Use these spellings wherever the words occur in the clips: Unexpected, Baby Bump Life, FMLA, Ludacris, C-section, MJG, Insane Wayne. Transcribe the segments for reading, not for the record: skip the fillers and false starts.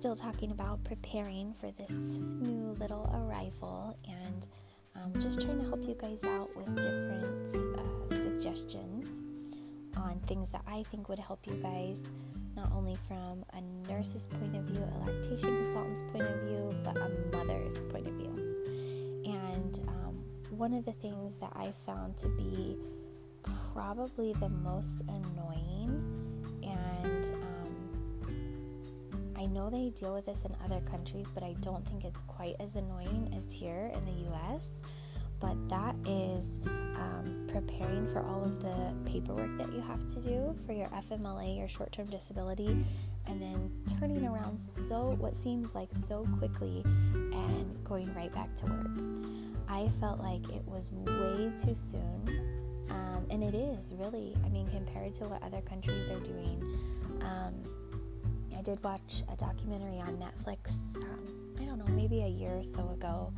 still talking about preparing for this new little arrival, and just trying to help you guys out with different suggestions on things that I think would help you guys, not only from a nurse's point of view, a lactation consultant's point of view, but a mother's point of view. And one of the things that I found to be probably the most annoying, and I know they deal with this in other countries, but I don't think it's quite as annoying as here in the US, but that is preparing for all of the paperwork that you have to do for your FMLA, your short-term disability, and then turning around what seems like so quickly and going right back to work. I felt like it was way too soon, and it is really, I mean, compared to what other countries are doing. I did watch a documentary on Netflix, I don't know, maybe a year or so ago,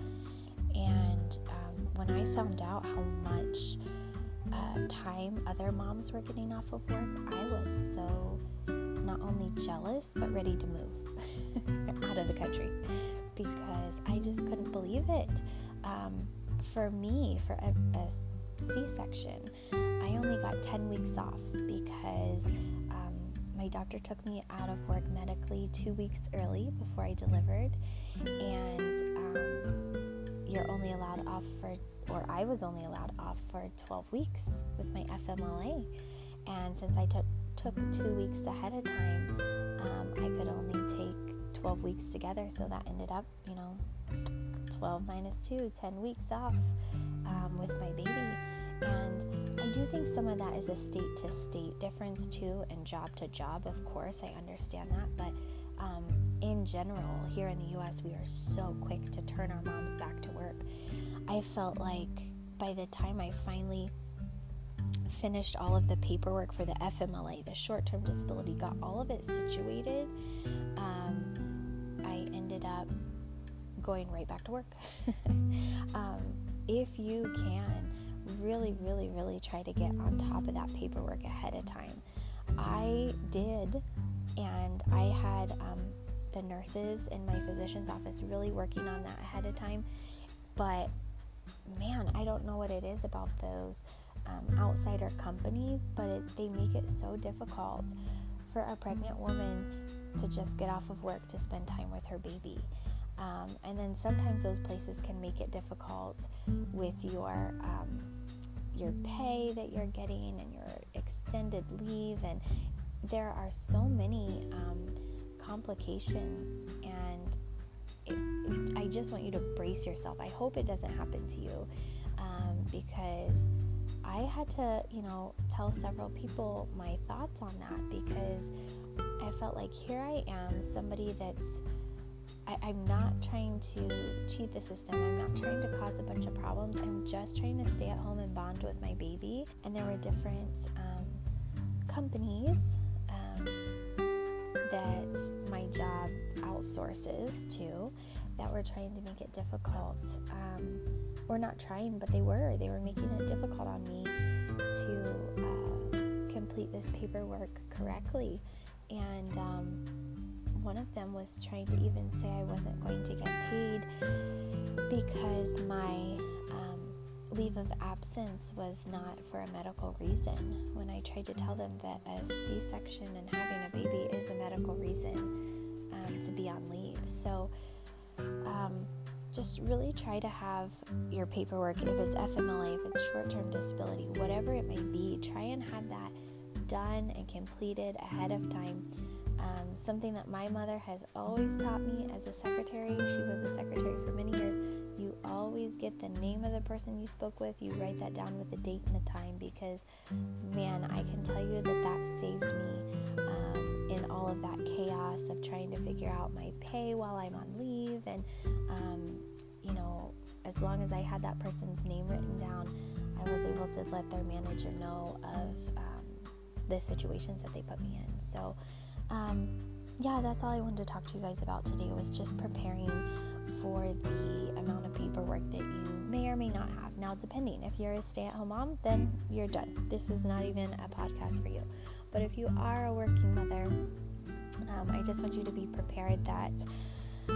and when I found out how much time other moms were getting off of work, I was so not only jealous, but ready to move out of the country, because I just couldn't believe it. For me, for a C-section, I only got 10 weeks off because my doctor took me out of work medically 2 weeks early before I delivered, and I was only allowed off for 12 weeks with my FMLA, and since I took 2 weeks ahead of time, I could only take 12 weeks together, so that ended up, 12 minus 2, 10 weeks off with my baby. And I do think some of that is a state-to-state difference too, and job-to-job, of course, I understand that, but in general, here in the US, we are so quick to turn our moms back to work. I felt like by the time I finally finished all of the paperwork for the FMLA, the short-term disability, got all of it situated, I ended up going right back to work. If you can, really, really, really try to get on top of that paperwork ahead of time. I did, and I had the nurses in my physician's office really working on that ahead of time. But man, I don't know what it is about those outsider companies, but they make it so difficult for a pregnant woman to just get off of work to spend time with her baby. And then sometimes those places can make it difficult with your pay that you're getting and your extended leave, and there are so many complications, and I just want you to brace yourself. I hope it doesn't happen to you, because I had to, tell several people my thoughts on that, because I felt like here I am, somebody that's, I'm not trying to cheat the system. I'm not trying to cause a bunch of problems. I'm just trying to stay at home and bond with my baby. And there were different companies that my job outsources to that were trying to make it difficult, or not trying, but they were making it difficult on me to complete this paperwork correctly. And one of them was trying to even say I wasn't going to get paid because my leave of absence was not for a medical reason, when I tried to tell them that a C-section and having a baby is a medical reason to be on leave. So just really try to have your paperwork, if it's FMLA, if it's short-term disability, whatever it may be, try and have that done and completed ahead of time. Something that my mother has always taught me as a secretary, she was a secretary for many years, you always get the name of the person you spoke with, you write that down with the date and the time, because man, I can tell you that saved me in all of that chaos of trying to figure out my pay while I'm on leave, and as long as I had that person's name written down, I was able to let their manager know of the situations that they put me in. So that's all I wanted to talk to you guys about today, was just preparing for the amount of paperwork that you may or may not have. Now, depending, if you're a stay-at-home mom, then you're done. This is not even a podcast for you. But if you are a working mother, I just want you to be prepared that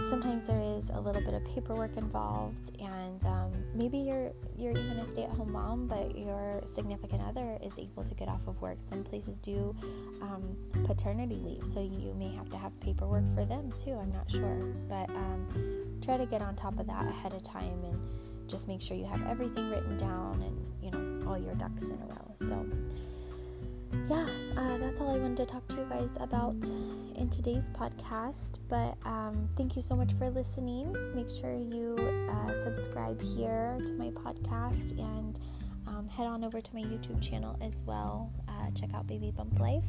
sometimes there is a little bit of paperwork involved, and maybe you're even a stay-at-home mom, but your significant other is able to get off of work. Some places do paternity leave, so you may have to have paperwork for them too. I'm not sure, but try to get on top of that ahead of time and just make sure you have everything written down and, you know, all your ducks in a row. So yeah, that's all I wanted to talk to you guys about in today's podcast, but thank you so much for listening. Make sure you subscribe here to my podcast, and head on over to my YouTube channel as well. Check out Baby Bump Life,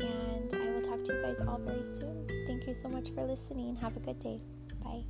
and I will talk to you guys all very soon. Thank you so much for listening. Have a good day. Bye.